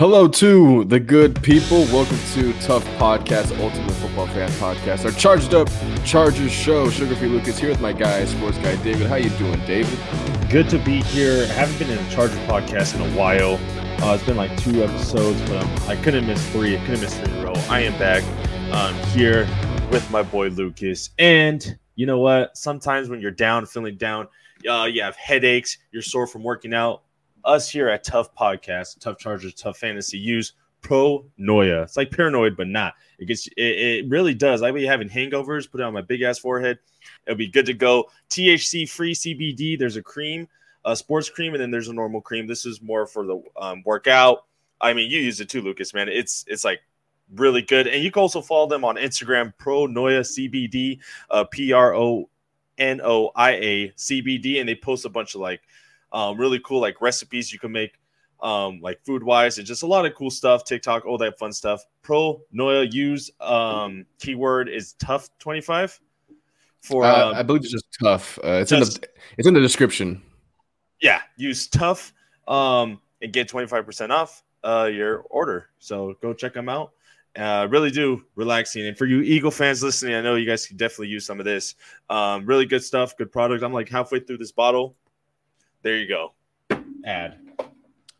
Hello to the good people. Welcome to Tough Podcast, Ultimate Football Fan Podcast. Our Charged Up Chargers Show. Sugarfree Lucas here with my guy, Sports Guy David. How you doing, David? Good to be here. I haven't been in a Charger podcast in a while. It's been like 2 episodes, but I couldn't miss 3. I couldn't miss 3 in a row. I am back. I'm here with my boy Lucas. And you know what? Sometimes when you're down, feeling down, you have headaches, you're sore from working out. Us here at Tough Podcast, Tough Chargers, Tough Fantasy use Pronoia. It's like paranoid, but not. It gets it really does. I'll be having hangovers, put it on my big ass forehead. It'll be good to go. THC free CBD. There's a cream, a sports cream, and then there's a normal cream. This is more for the workout. I mean, you use it too, Lucas, man. It's like really good. And you can also follow them on Instagram, Pronoia CBD, Pronoia CBD, and they post a bunch of like really cool like recipes you can make like food wise and just a lot of cool stuff, TikTok, all that fun stuff. Pronoia use keyword is tough 25 for I believe it's just tough. It's in the description. Yeah, use tough and get 25% off your order. So go check them out. Really do relaxing. And for you Eagle fans listening, I know you guys can definitely use some of this. Really good stuff, good product. I'm like halfway through this bottle. There you go. Ad.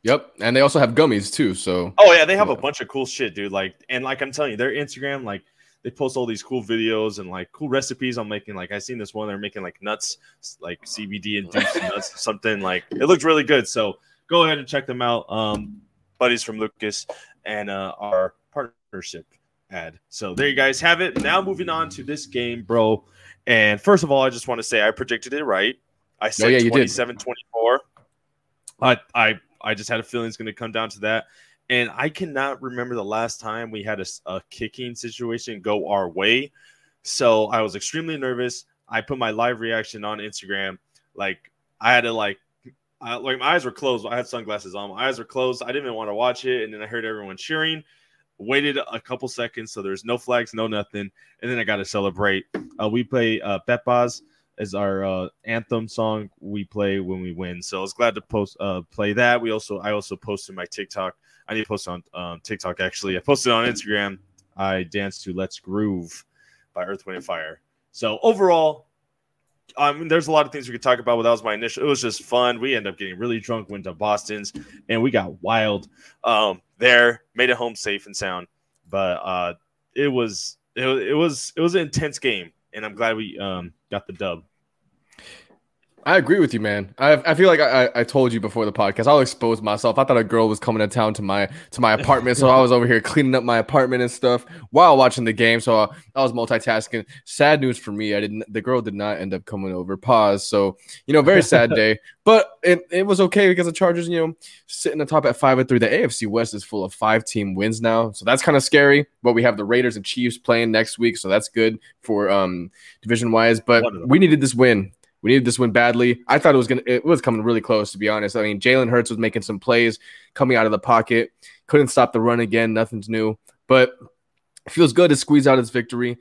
Yep. And they also have gummies too. So they have a bunch of cool shit, dude. Like I'm telling you, their Instagram, like they post all these cool videos and like cool recipes on making. Like I seen this one, they're making like nuts, like CBD induced nuts, something like it looked really good. So go ahead and check them out. Buddies from Lucas and our partnership ad. So there you guys have it. Now moving on to this game, bro. And first of all, I just want to say I predicted it right. I said 27-24. I just had a feeling it's going to come down to that. And I cannot remember the last time we had a kicking situation go our way. So I was extremely nervous. I put my live reaction on Instagram. Like I had to like my eyes were closed. I had sunglasses on. My eyes were closed. I didn't even want to watch it. And then I heard everyone cheering. Waited a couple seconds. So there's no flags, no nothing. And then I got to celebrate. We play Peppa's. Is our anthem song we play when we win. So I was glad to play that. I also posted my TikTok. I need to post on TikTok actually. I posted on Instagram. I danced to "Let's Groove" by Earth, Wind & Fire. So overall, I mean, there's a lot of things we could talk about. But that was my initial. It was just fun. We ended up getting really drunk, went to Boston's, and we got wild there. Made it home safe and sound. But it was an intense game, and I'm glad we got the dub. I agree with you, man. I feel like I told you before the podcast. I'll expose myself. I thought a girl was coming to town to my apartment, so I was over here cleaning up my apartment and stuff while watching the game. So I was multitasking. Sad news for me. The girl did not end up coming over. Pause. So very sad day. But it was okay because the Chargers, sitting atop at 5-3. The AFC West is full of 5-team wins now, so that's kind of scary. But we have the Raiders and Chiefs playing next week, so that's good for division wise. But we needed this win. We needed this win badly. I thought it was coming really close, to be honest. I mean, Jalen Hurts was making some plays coming out of the pocket. Couldn't stop the run again. Nothing's new. But it feels good to squeeze out his victory.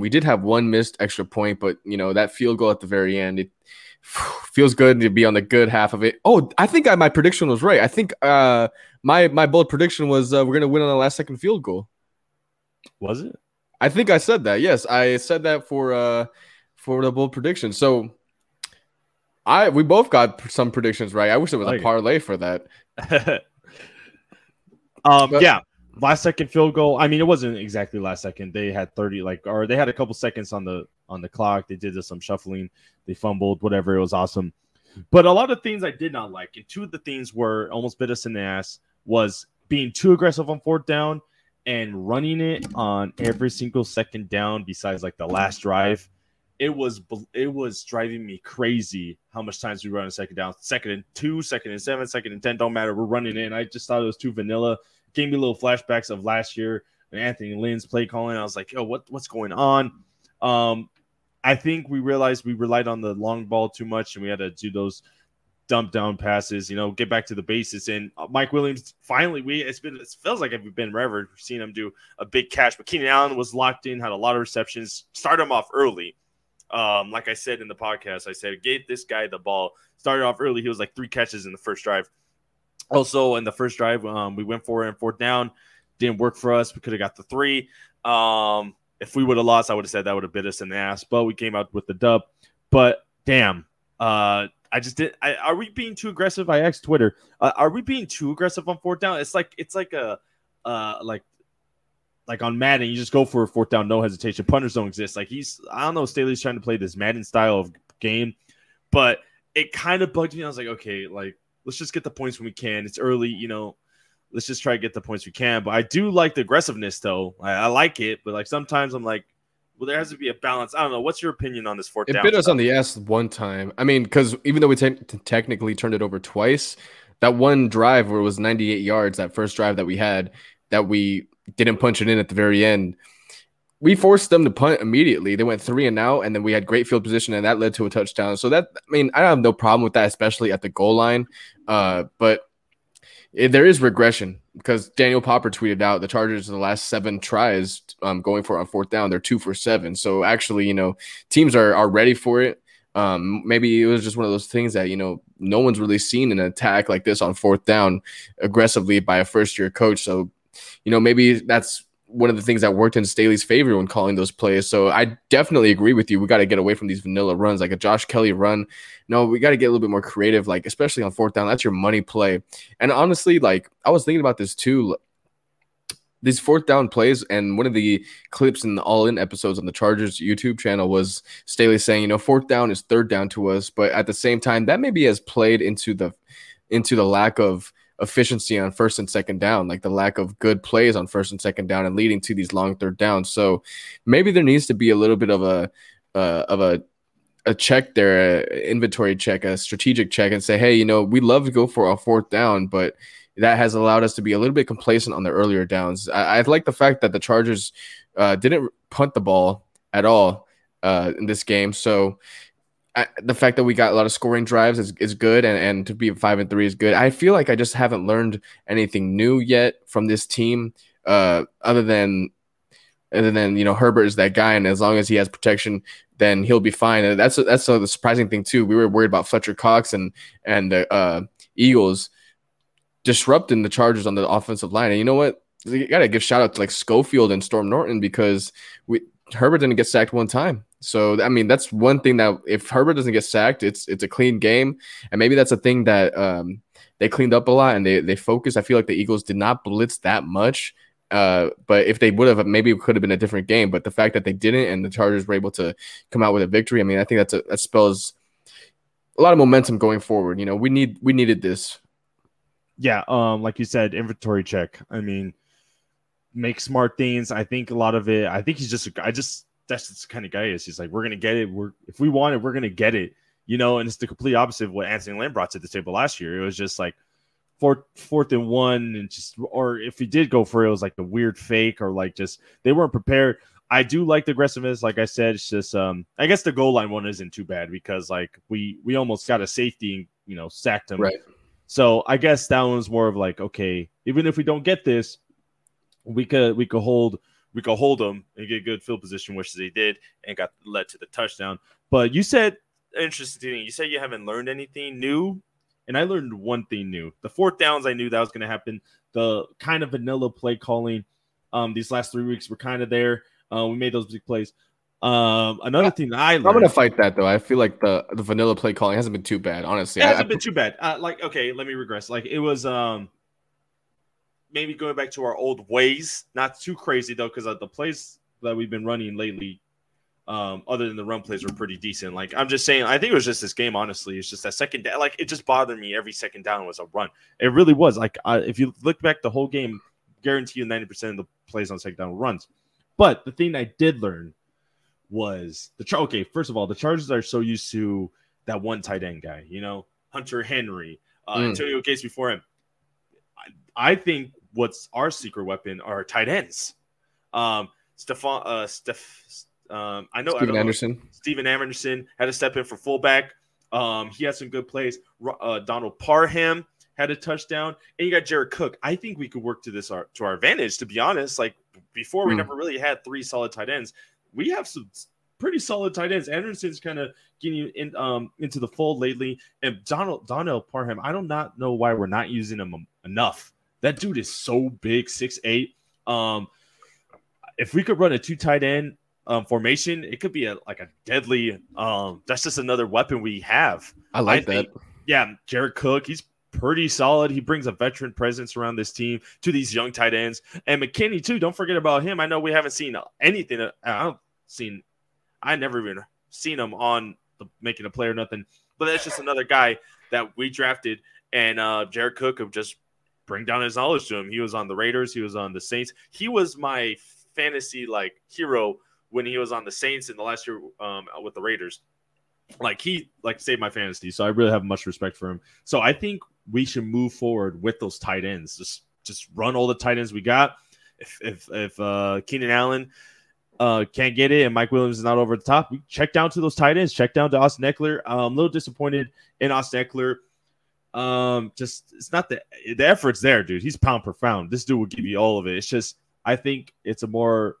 We did have one missed extra point, but, that field goal at the very end, it feels good to be on the good half of it. Oh, I think my prediction was right. I think my bold prediction was we're going to win on the last-second field goal. Was it? I think I said that, yes. I said that for the bold prediction. So... we both got some predictions right. I wish there was a parlay for that. Last second field goal. I mean, it wasn't exactly last second. They had they had a couple seconds on the clock. They did some shuffling. They fumbled. Whatever. It was awesome. But a lot of things I did not like, and two of the things were almost bit us in the ass was being too aggressive on fourth down and running it on every single second down. Besides like the last drive. It was driving me crazy how much times we run on second down, 2, 7, 10, don't matter. We're running in. I just thought it was too vanilla. Gave me little flashbacks of last year and Anthony Lynn's play calling. I was like, yo, what's going on? I think we realized we relied on the long ball too much, and we had to do those dump down passes, get back to the basis. And Mike Williams, finally, it feels like we've been forever seeing him do a big catch. But Keenan Allen was locked in, had a lot of receptions, started him off early. Like I said in the podcast, I said, get this guy the ball. Started off early. He was like 3 catches in the first drive. Also, in the first drive, we went for it and fourth down. Didn't work for us. We could have got the 3. If we would have lost, I would have said that would have bit us in the ass. But we came out with the dub. But damn, I just did. Are we being too aggressive? I asked Twitter. Are we being too aggressive on fourth down? It's like on Madden, you just go for a fourth down, no hesitation. Punters don't exist. Like I don't know. Staley's trying to play this Madden style of game, but it kind of bugged me. I was like, okay, like let's just get the points when we can. It's early, you know. Let's just try to get the points we can. But I do like the aggressiveness, though. I like it, but like sometimes I'm like, well, there has to be a balance. I don't know. What's your opinion on this fourth down? It bit us on the ass one time. I mean, because even though we technically turned it over twice, that one drive where it was 98 yards, that first drive that we had, that we didn't punch it in at the very end, we forced them to punt immediately. They went 3 and out, and then we had great field position, and that led to a touchdown. So that, I mean, I have no problem with that, especially at the goal line. But there is regression because Daniel Popper tweeted out the Chargers in the last 7 tries going for it on fourth down. They're 2 for 7. So actually, you know, teams are ready for it. Maybe it was just one of those things that, you know, no one's really seen an attack like this on fourth down aggressively by a first-year coach. So, you know, maybe that's one of the things that worked in Staley's favor when calling those plays. So I definitely agree with you. We got to get away from these vanilla runs, like a Josh Kelly run. No, we got to get a little bit more creative, like especially on fourth down. That's your money play. And honestly, like I was thinking about this too, these fourth down plays, and one of the clips in the All In episodes on the Chargers YouTube channel was Staley saying, you know, fourth down is third down to us, but at the same time, that maybe has played into the lack of efficiency on first and second down, like the lack of good plays on first and second down and leading to these long third downs. So maybe there needs to be a little bit of a check there, inventory check, a strategic check, and say, hey, you know, we love to go for a fourth down, but that has allowed us to be a little bit complacent on the earlier downs. I like the fact that the Chargers didn't punt the ball at all in this game. So the fact that we got a lot of scoring drives is good, and to be 5-3 is good. I feel like I just haven't learned anything new yet from this team, other than you know, Herbert is that guy, and as long as he has protection, then he'll be fine. And that's the surprising thing too. We were worried about Fletcher Cox and the Eagles disrupting the Chargers on the offensive line. And you know what? You gotta give shout out to like Schofield and Storm Norton, because Herbert didn't get sacked one time. So, I mean, that's one thing that if Herbert doesn't get sacked, it's a clean game. And maybe that's a thing that they cleaned up a lot and they focused. I feel like the Eagles did not blitz that much. But if they would have, maybe it could have been a different game. But the fact that they didn't and the Chargers were able to come out with a victory, I mean, I think that spells a lot of momentum going forward. You know, we needed this. Yeah, like you said, inventory check. I mean, make smart things. I think a lot of it, I think he's just – that's the kind of guy he is. He's like, we're going to get it. If we want it, we're going to get it. You know, and it's the complete opposite of what Anthony Lynn brought to the table last year. It was just like fourth and 1, and just, or if he did go for it, it was like a weird fake, or like just they weren't prepared. I do like the aggressiveness. Like I said, it's just I guess the goal line one isn't too bad because like we almost got a safety and, you know, sacked him. Right. So I guess that one's more of like, okay, even if we don't get this, we could hold. We could hold them and get good field position, which they did, and got led to the touchdown. But you said, interesting thing, you said you haven't learned anything new, and I learned one thing new. The fourth downs, I knew that was going to happen. The kind of vanilla play calling these last 3 weeks were kind of there. We made those big plays. Another thing that I learned. I'm going to fight that, though. I feel like the vanilla play calling hasn't been too bad, honestly. It hasn't been too bad. Okay, let me regress. Like, it was maybe going back to our old ways, not too crazy though, because the plays that we've been running lately, other than the run plays, were pretty decent. Like I'm just saying, I think it was just this game. Honestly, it's just that second down. Like it just bothered me. Every second down was a run. It really was. Like if you look back the whole game, guarantee you 90% of the plays on second down were runs. But the thing I did learn was okay. First of all, the Chargers are so used to that one tight end guy. You know, Hunter Henry, Antonio Gates before him. I think. What's our secret weapon are tight ends. Steven Anderson had to step in for fullback. He had some good plays. Donald Parham had a touchdown, and you got Jared Cook. I think we could work to this to our advantage, to be honest. Like before, we never really had 3 solid tight ends. We have some pretty solid tight ends. Anderson's kind of getting you in, into the fold lately. And Donnell Parham, I do not know why we're not using him enough. That dude is so big, 6'8". If we could run a two tight end formation, it could be a deadly. That's just another weapon we have. I think that. Yeah, Jared Cook, he's pretty solid. He brings a veteran presence around this team to these young tight ends. And McKinney, too. Don't forget about him. I know we haven't seen anything. I never even seen him on the making a play or nothing. But that's just another guy that we drafted. And Jared Cook have just bring down his knowledge to him. He was on the Raiders. He was on the Saints. He was my fantasy hero when he was on the Saints in the last year with the Raiders. He saved my fantasy. So I really have much respect for him. So I think we should move forward with those tight ends. Just run all the tight ends we got. If Keenan Allen can't get it and Mike Williams is not over the top, we check down to those tight ends. Check down to Austin Eckler. I'm a little disappointed in Austin Eckler. It's not the effort's there, dude. He's pound per pound. This dude will give you all of it. It's just, I think it's a more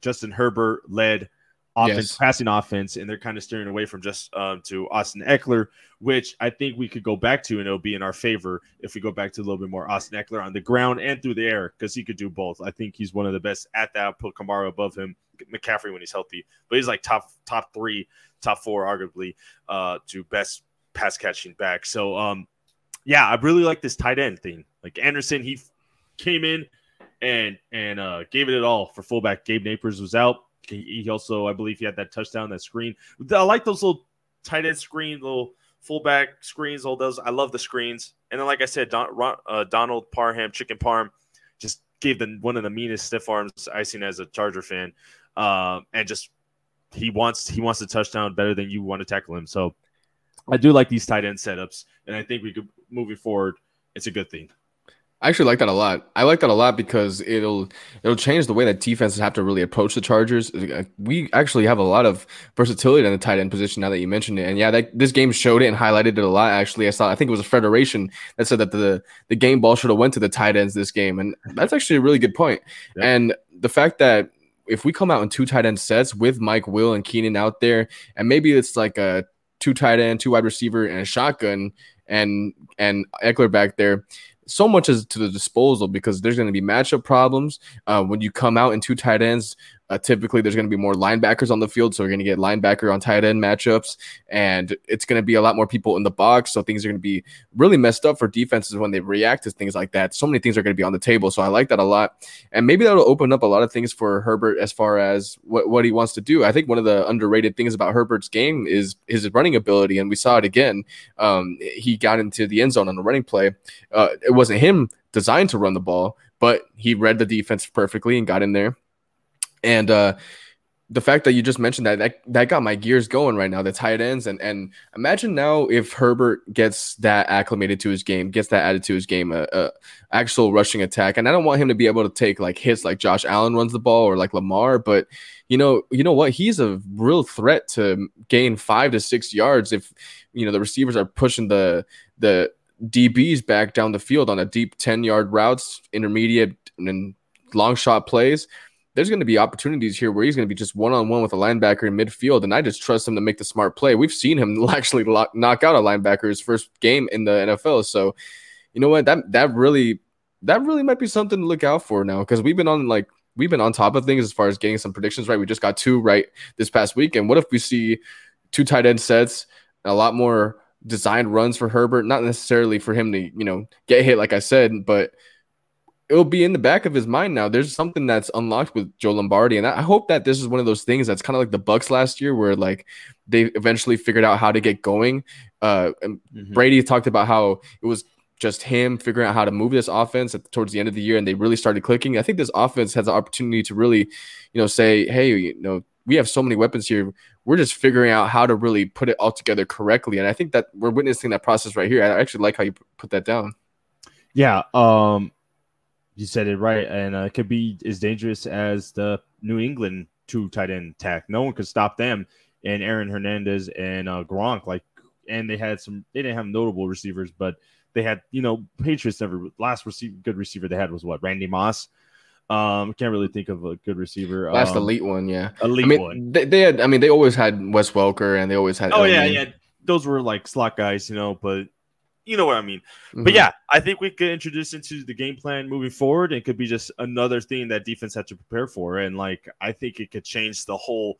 Justin Herbert led offense, passing offense, and they're kind of steering away from just to Austin Eckler, which I think we could go back to, and it'll be in our favor if we go back to a little bit more Austin Eckler on the ground and through the air, because he could do both. I think he's one of the best at that. I'll put Kamara above him, McCaffrey when he's healthy, but he's top 3, top 4, arguably to best pass catching back. So I really like this tight end thing. Anderson, he came in and gave it all for fullback. Gabe Napers was out. He also, I believe, he had that touchdown, that screen. I like those little tight end screen, little fullback screens, all those. I love the screens. And then, like I said, Donald Parham, Chicken Parham, just gave one of the meanest stiff arms I've seen as a Charger fan. He wants the touchdown better than you want to tackle him. So I do like these tight end setups, and I think we could moving forward. It's a good thing. I actually like that a lot. I like that a lot because it'll change the way that defenses have to really approach the Chargers. We actually have a lot of versatility in the tight end position now that you mentioned it. And this game showed it and highlighted it a lot. Actually, I think it was a federation that said that the game ball should have went to the tight ends this game. And that's actually a really good point. Yeah. And the fact that if we come out in two tight end sets with Mike Will and Keenan out there, and maybe it's like a two tight end, two wide receiver, and a shotgun, and Eckler back there, so much is to the disposal because there's going to be matchup problems. When you come out in two tight ends, typically there's going to be more linebackers on the field, so we're going to get linebacker on tight end matchups, and it's going to be a lot more people in the box, so things are going to be really messed up for defenses when they react to things like that. So many things are going to be on the table, so I like that a lot. And maybe that'll open up a lot of things for Herbert as far as what he wants to do. I think one of the underrated things about Herbert's game is his running ability, and we saw it again. He got into the end zone on the running play. It wasn't him designed to run the ball, but he read the defense perfectly and got in there. And the fact that you just mentioned that got my gears going right now, the tight ends. And imagine now if Herbert gets that acclimated to his game, gets that added to his game, an actual rushing attack. And I don't want him to be able to take hits like Josh Allen runs the ball or like Lamar. But, you know what? He's a real threat to gain 5 to 6 yards if, the receivers are pushing the DBs back down the field on a deep 10-yard routes, intermediate and long shot plays. There's going to be opportunities here where he's going to be just one-on-one with a linebacker in midfield, and I just trust him to make the smart play. We've seen him actually knock out a linebacker his first game in the NFL. So, you know what? That really might be something to look out for now, because we've been on top of things as far as getting some predictions right. We just got 2 right this past week, and what if we see 2 tight end sets, a lot more designed runs for Herbert, not necessarily for him to get hit, like I said, but it'll be in the back of his mind now. There's something that's unlocked with Joe Lombardi, and I hope that this is one of those things that's kind of like the Bucs last year where they eventually figured out how to get going. Brady talked about how it was just him figuring out how to move this offense towards the end of the year, and they really started clicking. I think this offense has the opportunity to really, say, hey, we have so many weapons here. We're just figuring out how to really put it all together correctly, and I think that we're witnessing that process right here. I actually like how you put that down. Yeah, you said it right, and it could be as dangerous as the New England 2 tight end attack. No one could stop them, and Aaron Hernandez and Gronk. And they didn't have notable receivers, but they had, Patriots never. Last good receiver they had was what, Randy Moss. Can't really think of a good receiver. Last elite one, yeah. Elite I mean, one. They had. I mean, they always had Wes Welker, and they always had. Oh Ellie. Yeah, yeah. Those were like slot guys, you know. But you know what I mean. Mm-hmm. But yeah, I think we could introduce into the game plan moving forward. It could be just another thing that defense had to prepare for, and like I think it could change the whole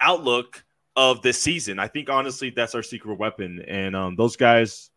outlook of this season. I think honestly, that's our secret weapon, and those guys.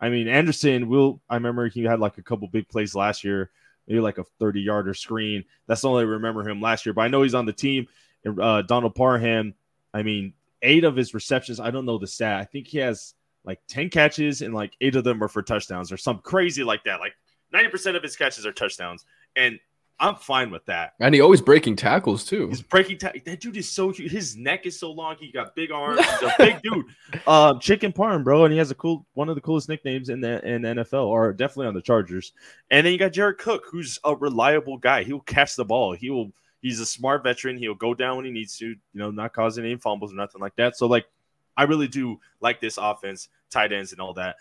I mean, Anderson will. I remember he had like a couple big plays last year. Maybe like a 30-yarder screen. That's the only I remember him last year. But I know he's on the team. Donald Parham, I mean, 8 of his receptions. I don't know the stat. I think he has like 10 catches, and like 8 of them are for touchdowns or something crazy like that. Like 90% of his catches are touchdowns. And I'm fine with that. And he's always breaking tackles too. He's breaking tackles. That dude is so huge. His neck is so long. He got big arms. He's a big dude. Chicken Parm, bro. And he has a cool one of the coolest nicknames in the NFL, or definitely on the Chargers. And then you got Jared Cook, who's a reliable guy. He'll catch the ball. He's a smart veteran. He'll go down when he needs to, you know, not causing any fumbles or nothing like that. So like I really do like this offense, tight ends and all that.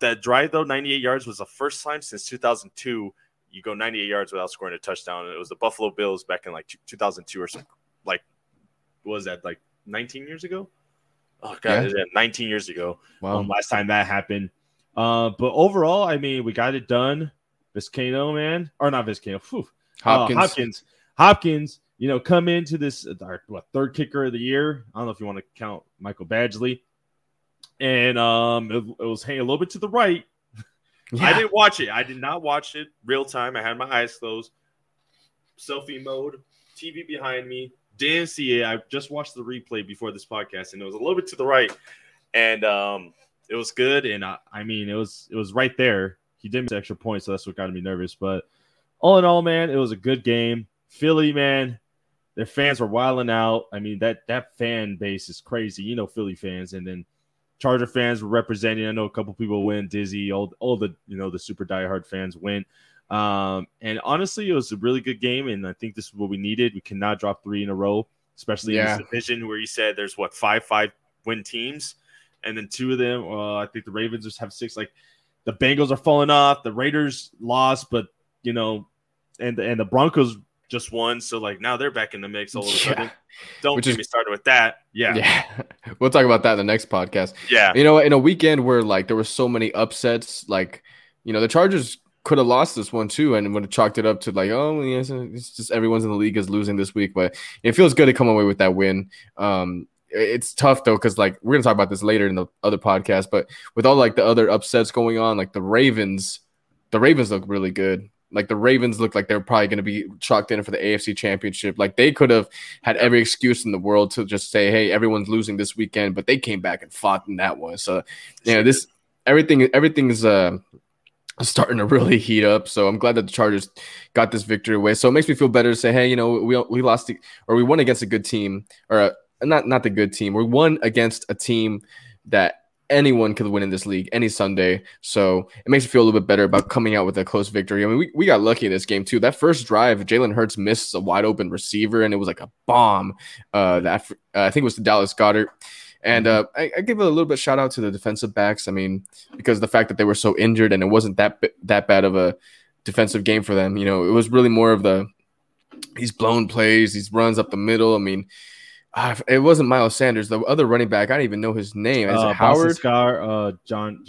That drive though, 98 yards was the first time since 2002. You go 98 yards without scoring a touchdown. It was the Buffalo Bills back in like 2002 or something. Like, what was that, like 19 years ago? Oh, God, yeah. 19 years ago. Wow. Last time that happened. But overall, I mean, we got it done. Vizcaino, man. Or not Vizcaino. Hopkins, you know, come into this, our third kicker of the year. I don't know if you want to count Michael Badgley. And it was hanging a little bit to the right. Yeah. I didn't watch it. I did not watch it real time. I had my eyes closed. Selfie mode. TV behind me. Didn't see it. I just watched the replay before this podcast, and it was a little bit to the right. And it was good. And, I mean, it was right there. He did miss extra points, so that's what got me nervous. But all in all, man, it was a good game. Philly, man, their fans were wilding out. I mean, that fan base is crazy. You know Philly fans. And then Charger fans were representing. I know a couple people went. Dizzy, all the, you know, the super diehard fans went. And honestly, it was a really good game, and I think this is what we needed. We cannot drop 3 in a row, especially in this division where you said there's, what, 5-5-win teams? And then 2 of them, I think the Ravens just have 6. Like, the Bengals are falling off. The Raiders lost, but, you know, and the Broncos just won, so like now they're back in the mix all of a sudden. Don't get me started with that. Yeah. We'll talk about that in the next podcast. Yeah. You know, in a weekend where like there were so many upsets, like, you know, the Chargers could have lost this one too, and would have chalked it up to like, oh, yes, it's just everyone's in the league is losing this week, but it feels good to come away with that win. It's tough though, because like we're gonna talk about this later in the other podcast, but with all like the other upsets going on, like the Ravens look really good. Like the Ravens look like they're probably going to be chalked in for the AFC Championship. Like they could have had every excuse in the world to just say, "Hey, everyone's losing this weekend," but they came back and fought in that one. So, you know, this everything's starting to really heat up. So I'm glad that the Chargers got this victory away. So it makes me feel better to say, "Hey, you know, we lost the, or we won against a good team, or not the good team. We won against a team that." Anyone could win in this league any Sunday. So it makes me feel a little bit better about coming out with a close victory. I mean, we got lucky in this game too. That first drive, Jalen Hurts missed a wide open receiver, and it was like a bomb. I think it was to Dallas Goedert. And I give a little bit shout out to the defensive backs. I mean, because the fact that they were so injured and it wasn't that bad of a defensive game for them. You know, it was really more of these blown plays, these runs up the middle. I mean, it wasn't Miles Sanders, the other running back. I don't even know his name. Is it Howard? Scar, Jordan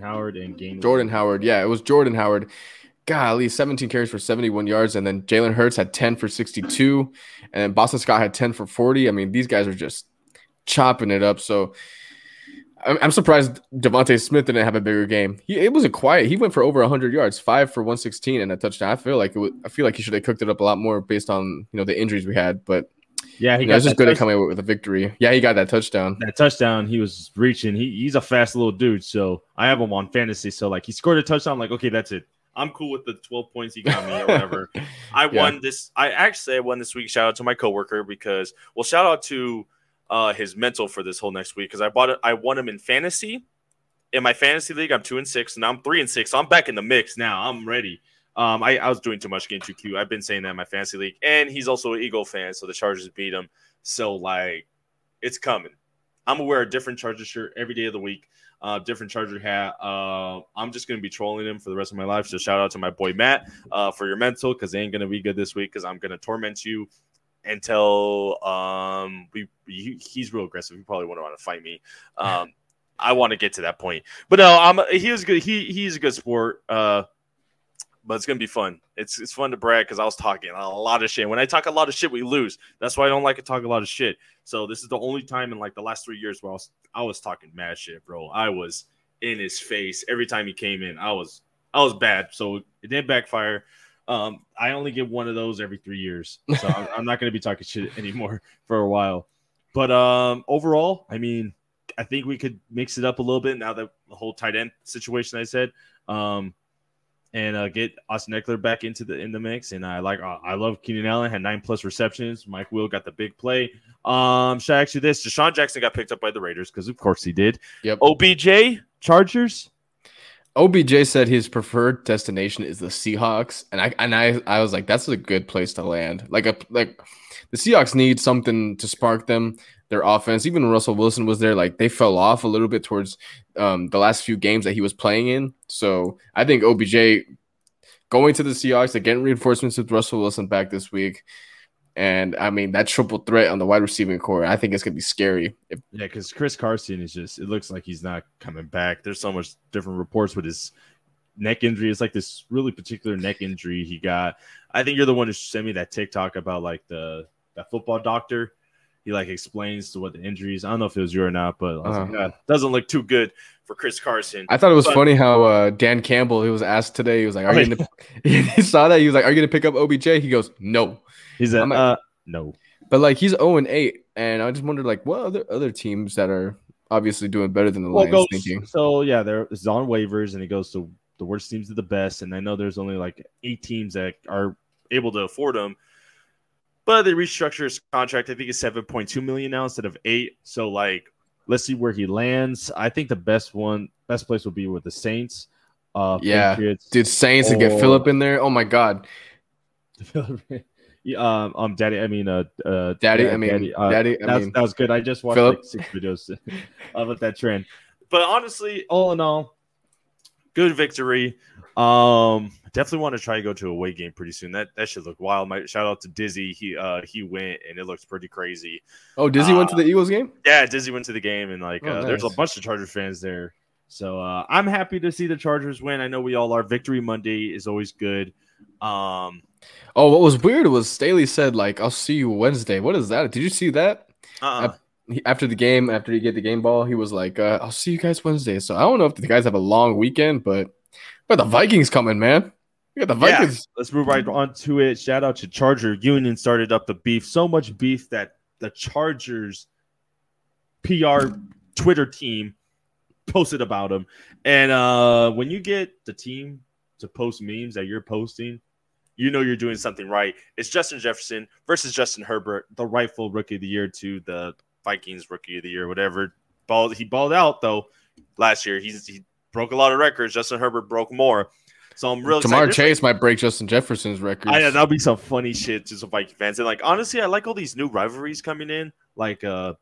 Howard, and Gainwell. Jordan Howard. Yeah, it was Jordan Howard. Golly, 17 carries for 71 yards, and then Jalen Hurts had 10 for 62, and then Boston Scott had 10 for 40. I mean, these guys are just chopping it up. So I'm surprised Devontae Smith didn't have a bigger game. It wasn't quiet. He went for over 100 yards, 5 for 116, and a touchdown. I feel like he should have cooked it up a lot more based on, you know, the injuries we had, but. Yeah, he was just good at coming with a victory. Yeah, he got that touchdown. That touchdown, he was reaching. He's a fast little dude, so I have him on fantasy. So, like, he scored a touchdown. I'm like, okay, that's it. I'm cool with the 12 points he got me or whatever. I won this. I won this week. Shout out to my coworker because, well, shout out to his mental for this whole next week because I won him in fantasy. In my fantasy league, I'm 2-6, and I'm 3-6. So I'm back in the mix now. I'm ready. I was doing too much getting too cute. I've been saying that in my fantasy league. And he's also an Eagle fan, so the Chargers beat him. So, like, it's coming. I'm going to wear a different Charger shirt every day of the week, different Charger hat. I'm just going to be trolling him for the rest of my life. So shout out to my boy Matt for your mental, because they ain't going to be good this week, because I'm going to torment you until he's real aggressive. He probably won't want to fight me. I want to get to that point. But no, he was good. He's a good sport. But it's going to be fun. It's fun to brag because I was talking a lot of shit. When I talk a lot of shit, we lose. That's why I don't like to talk a lot of shit. So this is the only time in like the last 3 years where I was talking mad shit, bro. I was in his face. Every time he came in, I was bad. So it didn't backfire. I only get one of those every 3 years. So I'm not going to be talking shit anymore for a while. But overall, I mean, I think we could mix it up a little bit now that the whole tight end situation I said. And get Austin Eckler back into the mix. And I love Keenan Allen, had 9+ receptions. Mike Will got the big play. Should I ask you this? Deshaun Jackson got picked up by the Raiders because, of course, he did. Yep. OBJ, Chargers? OBJ said his preferred destination is the Seahawks. And I was like, that's a good place to land. Like the Seahawks need something to spark them. Their offense, even when Russell Wilson was there, like they fell off a little bit towards the last few games that he was playing in. So I think OBJ going to the Seahawks, they're getting reinforcements with Russell Wilson back this week. And I mean, that triple threat on the wide receiving core, I think it's going to be scary. Yeah, because Chris Carson is just, it looks like he's not coming back. There's so much different reports with his neck injury. It's like this really particular neck injury he got. I think you're the one who sent me that TikTok about like that football doctor. He like explains to what the injuries. I don't know if it was you or not, but I was like, God, doesn't look too good for Chris Carson. I thought it was funny how Dan Campbell, he was asked today, he was like, "Are you?" He saw that, he was like, "Are you gonna pick up OBJ?" He goes, "No." He's like, "No." But like he's 0-8, and I just wondered like, what other teams that are obviously doing better than the Lions? Thinking. So yeah, it's on waivers, and it goes to the worst teams to the best. And I know there's only like 8 teams that are able to afford him. But they restructure his contract. I think it's $7.2 million now instead of $8 million. So, like, let's see where he lands. I think the best place would be with the Saints. Patriots. Dude, Saints and get Phillip in there. Oh my God. That was good. I just watched like 6 videos about that trend. But honestly, all in all, good victory. Definitely want to try to go to a away game pretty soon. That should look wild. My shout out to Dizzy. He went and it looks pretty crazy. Oh, Dizzy went to the Eagles game? Yeah, Dizzy went to the game and nice. There's a bunch of Charger fans there. So I'm happy to see the Chargers win. I know we all are. Victory Monday is always good. What was weird was Staley said like, "I'll see you Wednesday." What is that? Did you see that? After the game, after he get the game ball, he was like, "I'll see you guys Wednesday." So I don't know if the guys have a long weekend, but. But the Vikings coming, man. We got the Vikings. Yeah, let's move right on to it. Shout out to Charger Union. Started up the beef. So much beef that the Chargers PR Twitter team posted about him. And when you get the team to post memes that you're posting, you know you're doing something right. It's Justin Jefferson versus Justin Herbert, the rightful Rookie of the Year to the Vikings Rookie of the Year, whatever. He balled out, though, last year. He broke a lot of records. Justin Herbert broke more. So I'm really excited. Ja'Marr Chase might break Justin Jefferson's record. I know that'll be some funny shit to some Viking fans. And like honestly, I like all these new rivalries coming in, like the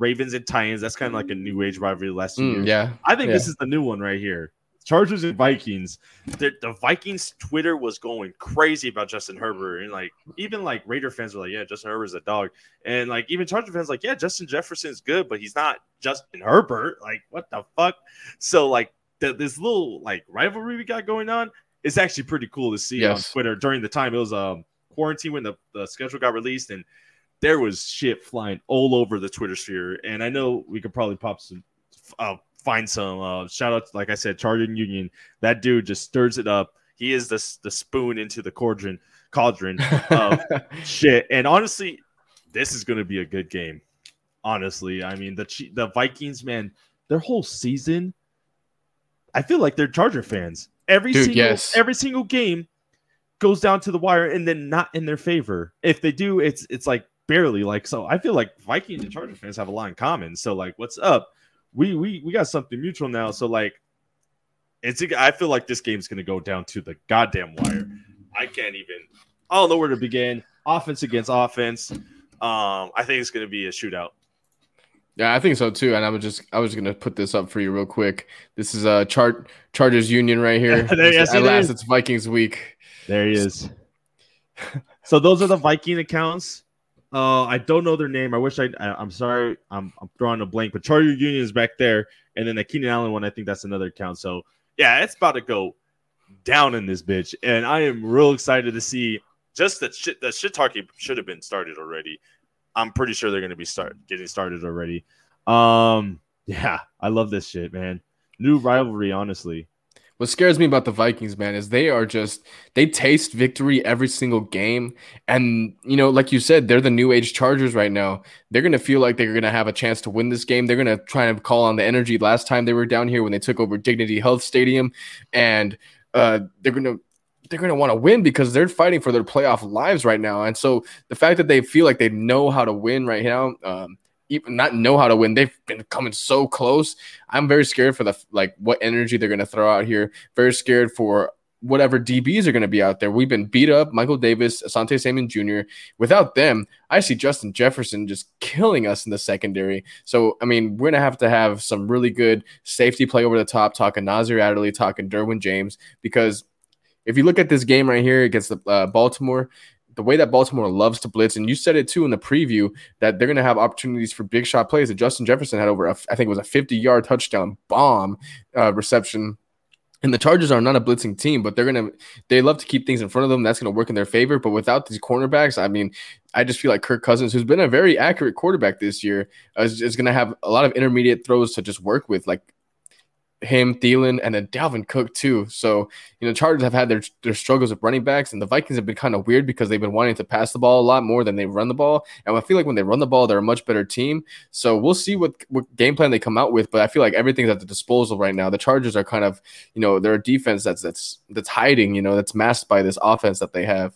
Ravens and Titans. That's kind of like a new age rivalry last year. Yeah. I think this is the new one right here. Chargers and Vikings. The Vikings Twitter was going crazy about Justin Herbert. And like even like Raider fans were like, "Yeah, Justin Herbert's a dog." And like even Charger fans like, "Yeah, Justin Jefferson's good, but he's not Justin Herbert." Like, what the fuck? So like this little like rivalry we got going on is actually pretty cool to see on Twitter during the time. It was quarantine when the schedule got released, and there was shit flying all over the Twitter sphere. And I know we could probably pop some shout out to, like I said, Charger Union. That dude just stirs it up. He is the spoon into the cauldron of shit. And honestly, this is going to be a good game. Honestly, I mean, the Vikings, man, their whole season, I feel like they're Charger fans. Every single game goes down to the wire and then not in their favor. If they do, it's like barely. Like, so I feel like Vikings and Charger fans have a lot in common. So like, what's up? We got something mutual now. So like, I feel like this game's gonna go down to the goddamn wire. I don't know where to begin. Offense against offense. I think it's gonna be a shootout. Yeah, I think so too. And I was gonna put this up for you real quick. This is a Chargers Union right here. It's Vikings week. There he is. So those are the Viking accounts. I don't know their name. I'm sorry. I'm drawing a blank. But Charger Union is back there, and then the Keenan Allen one. I think that's another account. So yeah, it's about to go down in this bitch, and I am real excited to see. Just that shit. That shit talking should have been started already. I'm pretty sure they're going to be getting started already. Yeah, I love this shit, man. New rivalry, honestly. What scares me about the Vikings, man, is they taste victory every single game. And, you know, like you said, they're the new age Chargers right now. They're going to feel like they're going to have a chance to win this game. They're going to try and call on the energy last time they were down here when they took over Dignity Health Stadium. And they're going to want to win because they're fighting for their playoff lives right now. And so the fact that they feel like they know how to win right now, even not know how to win, they've been coming so close. I'm very scared for what energy they're going to throw out here. Very scared for whatever DBs are going to be out there. We've been beat up. Michael Davis, Asante Samuel Jr. Without them, I see Justin Jefferson just killing us in the secondary. So, I mean, we're going to have some really good safety play over the top, talking Nazir Adderley, talking Derwin James, because if you look at this game right here against Baltimore, the way that Baltimore loves to blitz, and you said it too in the preview, that they're going to have opportunities for big shot plays. And Justin Jefferson had over, I think it was a 50-yard touchdown bomb reception. And the Chargers are not a blitzing team, but they love to keep things in front of them. That's going to work in their favor. But without these cornerbacks, I mean, I just feel like Kirk Cousins, who's been a very accurate quarterback this year, is going to have a lot of intermediate throws to just work with, like him, Thielen, and then Dalvin Cook too. So, you know, Chargers have had their struggles with running backs, and the Vikings have been kind of weird because they've been wanting to pass the ball a lot more than they run the ball. And I feel like when they run the ball, they're a much better team. So we'll see what game plan they come out with, but I feel like everything's at the disposal right now. The Chargers are kind of, you know, they're a defense that's hiding, you know, that's masked by this offense that they have.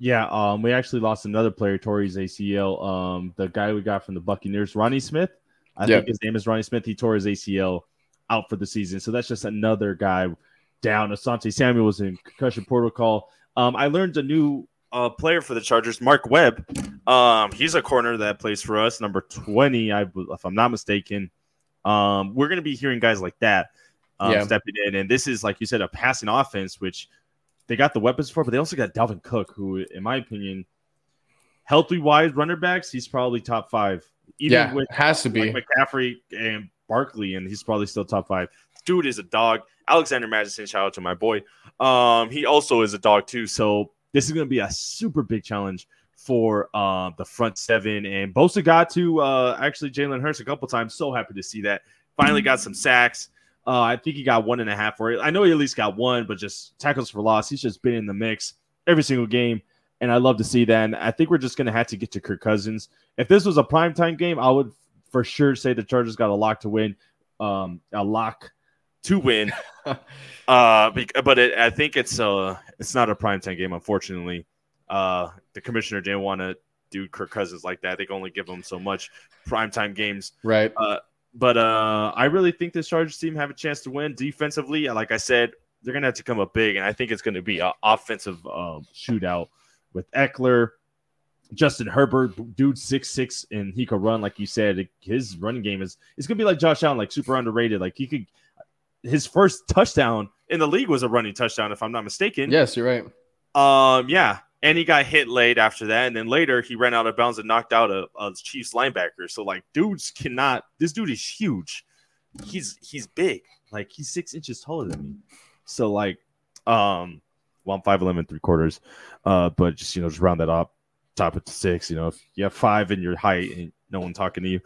Yeah, we actually lost another player, Torrey's ACL. The guy we got from the Buccaneers, Ronnie Smith. I think his name is Ronnie Smith. He tore his ACL out for the season. So that's just another guy down. Asante Samuel was in concussion protocol. I learned a new player for the Chargers, Mark Webb. He's a corner that plays for us, number 20, if I'm not mistaken. We're going to be hearing guys like that stepping in. And this is, like you said, a passing offense, which they got the weapons for, but they also got Dalvin Cook, who, in my opinion, healthy-wise runner backs, he's probably top five. Even has to be. McCaffrey and Barkley, and he's probably still top five. Dude is a dog. Alexander Madison, shout out to my boy. He also is a dog too. So this is going to be a super big challenge for the front seven. And Bosa got to actually Jalen Hurts a couple times. So happy to see that. Finally got some sacks. I think he got 1.5 for it. I know he at least got one, but just tackles for loss. He's just been in the mix every single game. And I love to see that. And I think we're just going to have to get to Kirk Cousins. If this was a primetime game, I would for sure say the Chargers got a lock to win. But I think it's not a primetime game, unfortunately. The commissioner didn't want to do Kirk Cousins like that. They can only give him so much primetime games. Right. But I really think this Chargers team have a chance to win defensively. Like I said, they're going to have to come up big, and I think it's going to be an offensive shootout with Eckler. Justin Herbert, dude, 6'6", and he could run, like you said. His running game is going to be like Josh Allen, like super underrated. Like his first touchdown in the league was a running touchdown, if I'm not mistaken. Yes, you're right. Yeah, and he got hit late after that, and then later he ran out of bounds and knocked out a Chiefs linebacker. So, like, this dude is huge. He's big. Like, he's 6 inches taller than me. So, like, well, I'm 5'11", 3/4, but just, you know, just round that up. Top at 6, you know, if you have 5 in your height and no one talking to you,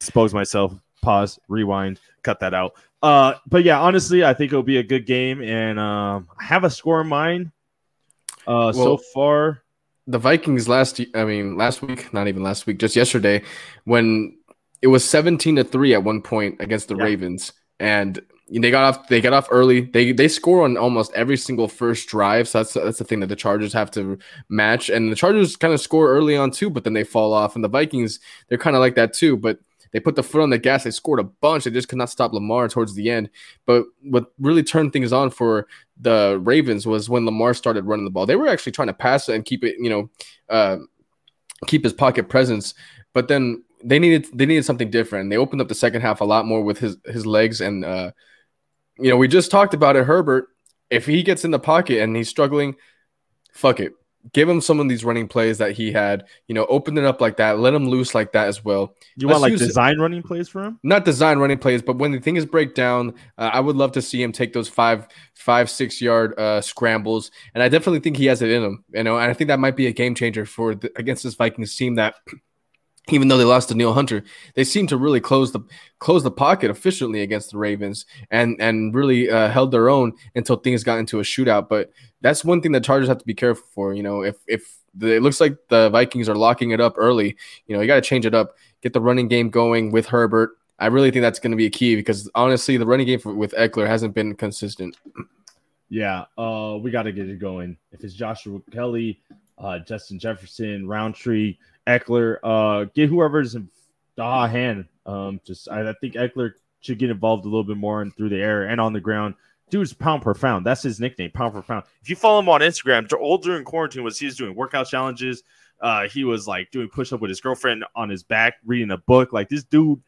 expose myself, pause, rewind, cut that out. But yeah, honestly, I think it'll be a good game, and I have a score in mind. So far, the Vikings just yesterday, when it was 17-3 at one point against the Ravens, and They got off early. They score on almost every single first drive. So that's the thing that the Chargers have to match. And the Chargers kind of score early on too, but then they fall off. And the Vikings, they're kind of like that too. But they put the foot on the gas. They scored a bunch. They just could not stop Lamar towards the end. But what really turned things on for the Ravens was when Lamar started running the ball. They were actually trying to pass it and keep it, you know, keep his pocket presence. But then they needed something different. They opened up the second half a lot more with his legs, and you know, we just talked about it. Herbert, if he gets in the pocket and he's struggling, fuck it, give him some of these running plays that he had. You know, open it up like that, let him loose like that as well. You want like design running plays for him? Not design running plays, but when the things break down, I would love to see him take those 5-6 yard scrambles, and I definitely think he has it in him. You know, and I think that might be a game changer for against this Vikings team that. Even though they lost to Neil Hunter, they seem to really close the pocket efficiently against the Ravens, and really held their own until things got into a shootout. But that's one thing that Chargers have to be careful for. You know, if it looks like the Vikings are locking it up early, you know, you got to change it up, get the running game going with Herbert. I really think that's going to be a key, because honestly, the running game with Eckler hasn't been consistent. Yeah, we got to get it going. If it's Joshua Kelly, Justin Jefferson, Roundtree, Eckler, get whoever's in the hand. I think Eckler should get involved a little bit more and through the air and on the ground. Dude's pound per pound. That's his nickname, pound per pound. If you follow him on Instagram, all during quarantine, was he was doing workout challenges. He was like doing push up with his girlfriend on his back, reading a book. Like, this dude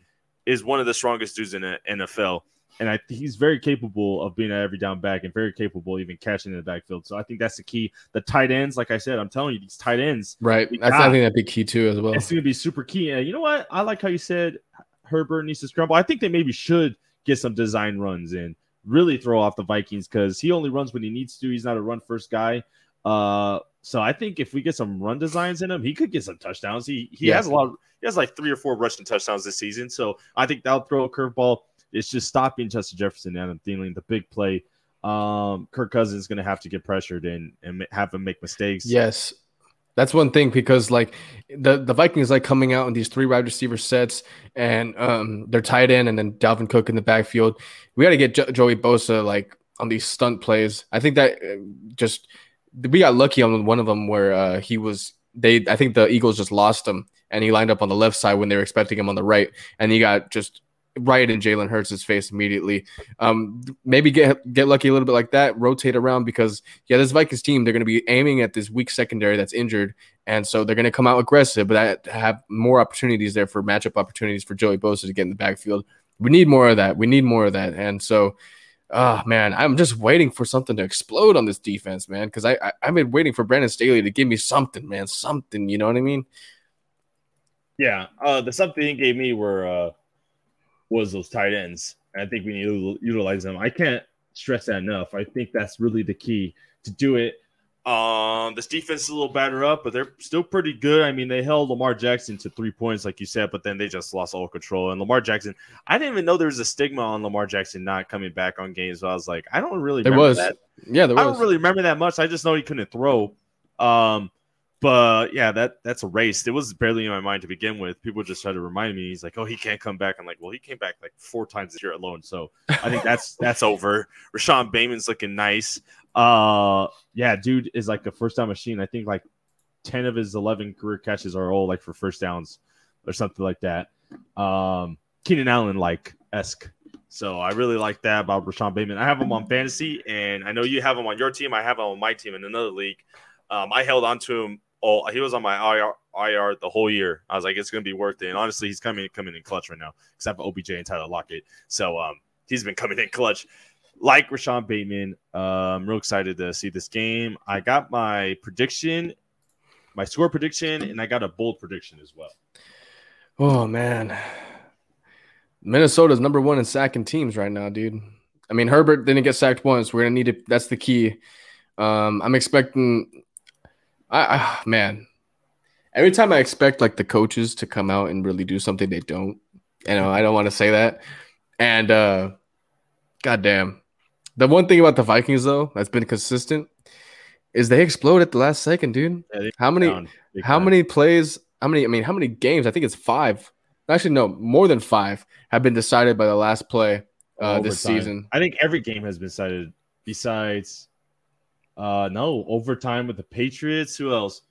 is one of the strongest dudes in the NFL. And he's very capable of being at every down back, and very capable even catching in the backfield. So I think that's the key. The tight ends, like I said, I'm telling you, these tight ends. Right. I think that'd be key too as well. It's going to be super key. And you know what? I like how you said Herbert needs to scramble. I think they maybe should get some design runs and really throw off the Vikings, because he only runs when he needs to. He's not a run first guy. So I think if we get some run designs in him, he could get some touchdowns. He has like 3 or 4 rushing touchdowns this season. So I think that'll throw a curveball. It's just stopping Justin Jefferson and Adam Thielen, the big play. Kirk Cousins is going to have to get pressured and have him make mistakes. Yes, that's one thing, because like the Vikings like coming out in these 3 wide receiver sets, and they're tight end, and then Dalvin Cook in the backfield. We got to get Joey Bosa like on these stunt plays. I think that just we got lucky on one of them where I think the Eagles just lost him, and he lined up on the left side when they were expecting him on the right, and he got just right in Jalen Hurts' face immediately. Maybe get lucky a little bit like that, rotate around, because this Vikings team, they're going to be aiming at this weak secondary that's injured, and so they're going to come out aggressive, but I have more opportunities there for matchup opportunities for Joey Bosa to get in the backfield. We need more of that. And so, man, I'm just waiting for something to explode on this defense, man, because I've been waiting for Brandon Staley to give me something, man, something, you know what I mean? Yeah, the something he gave me was those tight ends. And I think we need to utilize them. I can't stress that enough. I think that's really the key to do it. This defense is a little battered up, but they're still pretty good. I mean, they held Lamar Jackson to 3 points, like you said, but then they just lost all control. And Lamar Jackson, I didn't even know there was a stigma on Lamar Jackson not coming back on games. So I was like, I don't really remember that. Yeah, there was. I don't really remember that much. I just know he couldn't throw. But yeah, that's a race. It was barely in my mind to begin with. People just tried to remind me. He's like, "Oh, he can't come back." I'm like, "Well, he came back like 4 times this year alone." So I think that's over. Rashawn Bateman's looking nice. Yeah, dude is like a first down machine. I think like 10 of his 11 career catches are all like for first downs or something like that. Keenan Allen like esque. So I really like that about Rashawn Bateman. I have him on fantasy, and I know you have him on your team. I have him on my team in another league. I held on to him. Oh, he was on my IR the whole year. I was like, it's going to be worth it. And honestly, he's coming in clutch right now, except for OBJ and Tyler Lockett. So he's been coming in clutch. Like Rashawn Bateman, I'm real excited to see this game. I got my prediction, my score prediction, and I got a bold prediction as well. Oh, man. Minnesota's number 1 in sacking teams right now, dude. I mean, Herbert didn't get sacked once. We're going to need it. That's the key. I'm expecting... man, every time I expect like the coaches to come out and really do something, they don't. You know, I don't want to say that. And goddamn, the one thing about the Vikings though that's been consistent is they explode at the last second, dude. Yeah, how many plays? How many games? I think it's 5. Actually, no, more than 5 have been decided by the last play this season. I think every game has been decided besides. No, overtime with the Patriots. Who else?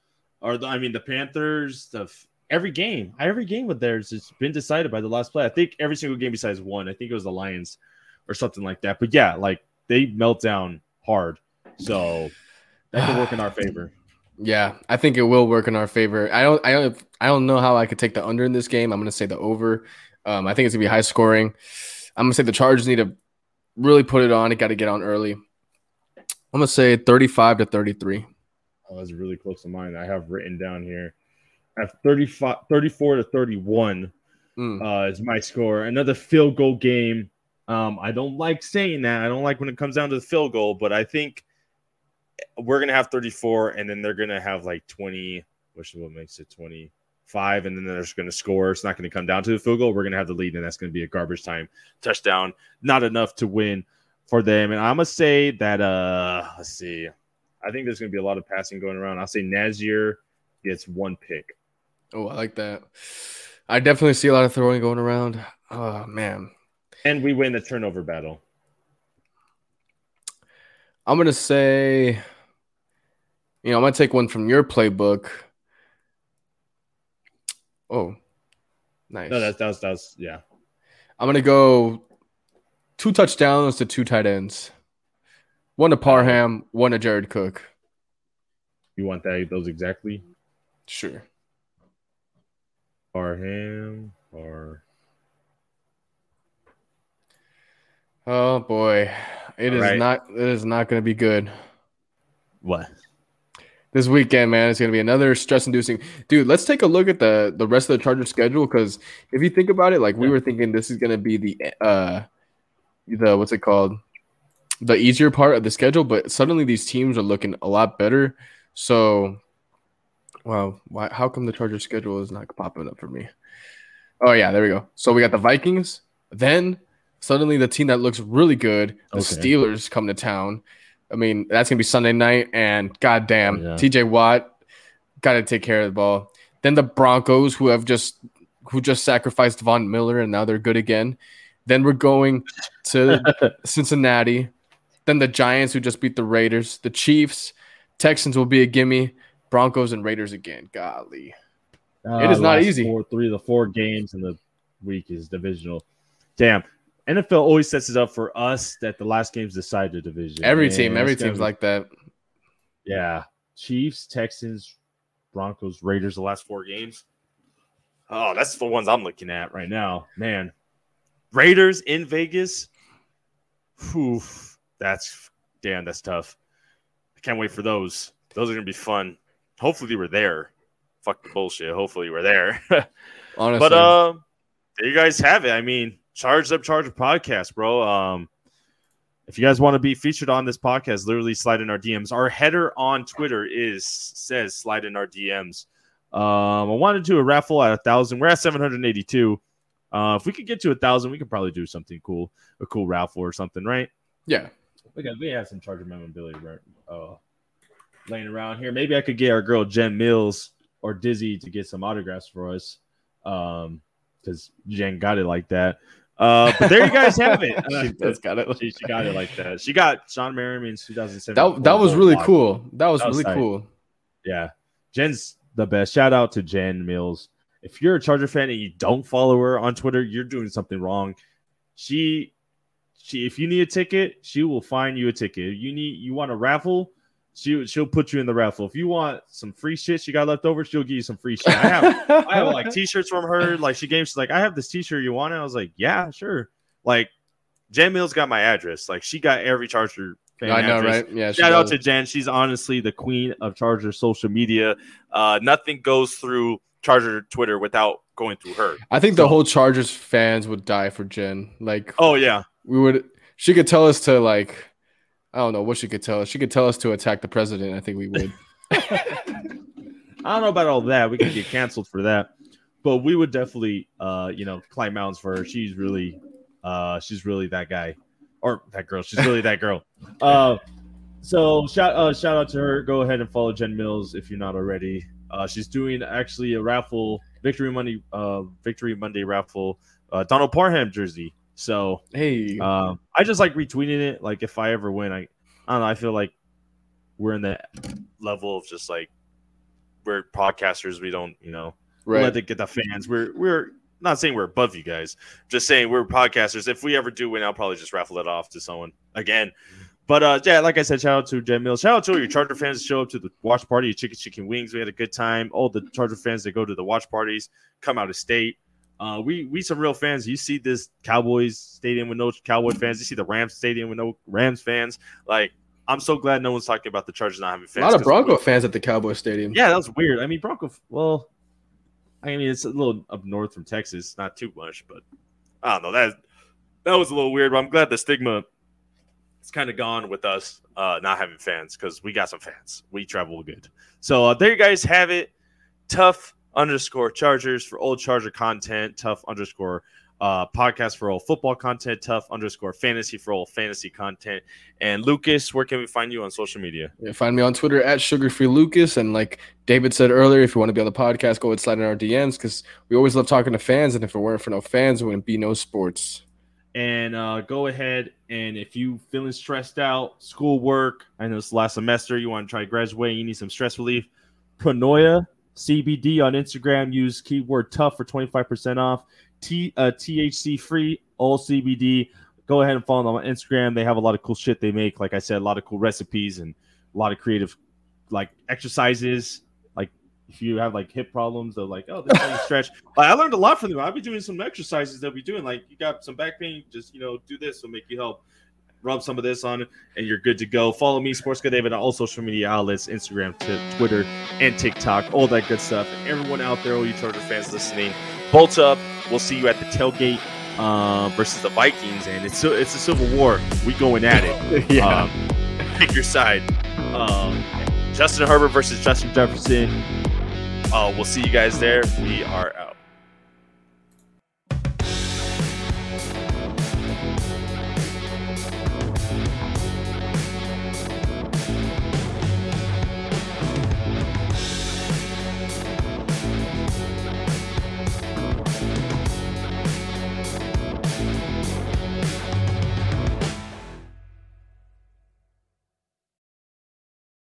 The Panthers. Every game with theirs has been decided by the last play. I think every single game besides one. I think it was the Lions or something like that. But yeah, like they melt down hard. So that could work in our favor. Yeah, I think it will work in our favor. I don't know how I could take the under in this game. I'm going to say the over. I think it's going to be high scoring. I'm going to say the Chargers need to really put it on. They got to get on early. I'm going to say 35-33. Oh, that's really close to mine. I have written down here. I have 34-31 is my score. Another field goal game. I don't like saying that. I don't like when it comes down to the field goal, but I think we're going to have 34, and then they're going to have like 20, which is what makes it 25, and then they're just going to score. It's not going to come down to the field goal. We're going to have the lead, and that's going to be a garbage time touchdown. Not enough to win for them. And I'm going to say that, let's see. I think there's going to be a lot of passing going around. I'll say Nazir gets one pick. Oh, I like that. I definitely see a lot of throwing going around. Oh, man. And we win the turnover battle. I'm going to say, you know, I'm going to take one from your playbook. Oh, nice. No, that's yeah. I'm going to go 2 touchdowns to 2 tight ends. 1 to Parham, 1 to Jared Cook. You want those exactly? Sure. Parham or... Oh, boy. It is not going to be good. What? This weekend, man, it's going to be another stress-inducing. Dude, let's take a look at the rest of the Chargers schedule, because if you think about it, like we were thinking this is going to be the what's it called? The easier part of the schedule, but suddenly these teams are looking a lot better. So, wow, how come the Chargers schedule is not popping up for me? Oh, yeah, there we go. So we got the Vikings, then... Suddenly, the team that looks really good, the Steelers, come to town. I mean, that's going to be Sunday night, and goddamn, TJ Watt got to take care of the ball. Then the Broncos, who just sacrificed Von Miller, and now they're good again. Then we're going to Cincinnati. Then the Giants, who just beat the Raiders. The Chiefs, Texans will be a gimme. Broncos and Raiders again. Golly. It is not easy. 3 of the 4 games in the week is divisional. Damn. NFL always sets it up for us that the last games decide the division. Every team's like that. Yeah. Chiefs, Texans, Broncos, Raiders, the last 4 games. Oh, that's the ones I'm looking at right now. Man. Raiders in Vegas. Oof. That's tough. I can't wait for those. Those are going to be fun. Hopefully we're there. Fuck the bullshit. Hopefully we're there. Honestly. But there you guys have it. I mean, Charged Up Charger podcast, bro. If you guys want to be featured on this podcast, literally slide in our DMs. Our header on Twitter says slide in our DMs. I wanted to do a raffle at 1,000. We're at 782. If we could get to 1,000, we could probably do something cool, a cool raffle or something, right? Yeah. We have some Charger memorabilia laying around here. Maybe I could get our girl Jen Mills or Dizzy to get some autographs for us. Because Jen got it like that. But there you guys have it. She got it like that. She got Sean Merriman in 2007. That was really cool. That was really cool. Yeah. Jen's the best. Shout out to Jen Mills. If you're a Charger fan and you don't follow her on Twitter, you're doing something wrong. She if you need a ticket, she will find you a ticket. If you want a raffle, she'll put you in the raffle. If you want some free shit she got left over, she'll give you some free shit. I have like t-shirts from her. Like she's like, I have this t-shirt, you want it? I was like, yeah, sure. Like Jen Mills got my address. Like she got every Charger fan address. Right? Yeah, shout out to Jen. She's honestly the queen of Charger social media. Nothing goes through Charger Twitter without going through her. I think the whole Chargers fans would die for Jen. Like, oh yeah, we would. She could tell us to like. I don't know what she could tell us. She could tell us to attack the president. I think we would. I don't know about all that. We could get canceled for that, but we would definitely, climb mountains for her. She's really that guy or that girl. She's really that girl. So shout out to her. Go ahead and follow Jen Mills if you're not already. She's doing actually a raffle, Victory Monday raffle, Donald Parham jersey. So hey, I just like retweeting it. Like if I ever win, I don't know. I feel like we're in that level of just like we're podcasters. We don't, right. We let it get the fans. We're not saying we're above you guys. Just saying we're podcasters. If we ever do win, I'll probably just raffle it off to someone again. But, yeah, like I said, shout out to Jen Mills. Shout out to all your Charger fans that show up to the watch party, your chicken wings. We had a good time. All the Charger fans that go to the watch parties, come out of state. We some real fans. You see this Cowboys stadium with no Cowboy fans. You see the Rams stadium with no Rams fans. Like, I'm so glad no one's talking about the Chargers not having fans. A lot of Bronco fans at the Cowboy stadium. Yeah, that was weird. I mean, Bronco – well, I mean, it's a little up north from Texas. Not too much, but I don't know. That was a little weird, but I'm glad the stigma is kind of gone with us not having fans, because we got some fans. We travel good. So there you guys have it. Tough_Chargers for old Charger content, tough_podcast for old football content, tough_fantasy for old fantasy content. And Lucas, where can we find you on social media? Yeah, find me on Twitter at Sugarfree Lucas. And like David said earlier, if you want to be on the podcast, go ahead and slide in our DMs, because we always love talking to fans. And if it weren't for no fans, it wouldn't be no sports. And go ahead, and if you feeling stressed out, schoolwork, I know it's the last semester, you want to try graduating, you need some stress relief, Pronoia CBD on Instagram. Use keyword tough for 25% off. THC free, all CBD. Go ahead and follow them on Instagram. They have a lot of cool shit they make. Like I said, a lot of cool recipes and a lot of creative like exercises. Like if you have like hip problems, they're like, oh, this is stretch. I learned a lot from them. I'll be doing some exercises they'll be doing. Like you got some back pain, just do this. It'll make you help. Rub some of this on, and you're good to go. Follow me, Sports Guy David, on all social media outlets, Instagram, Twitter, and TikTok, all that good stuff. And everyone out there, all you Charger fans listening, bolt up. We'll see you at the tailgate versus the Vikings, and it's a civil war. We going at it. Yeah. Pick your side. Justin Herbert versus Justin Jefferson. We'll see you guys there. We are out.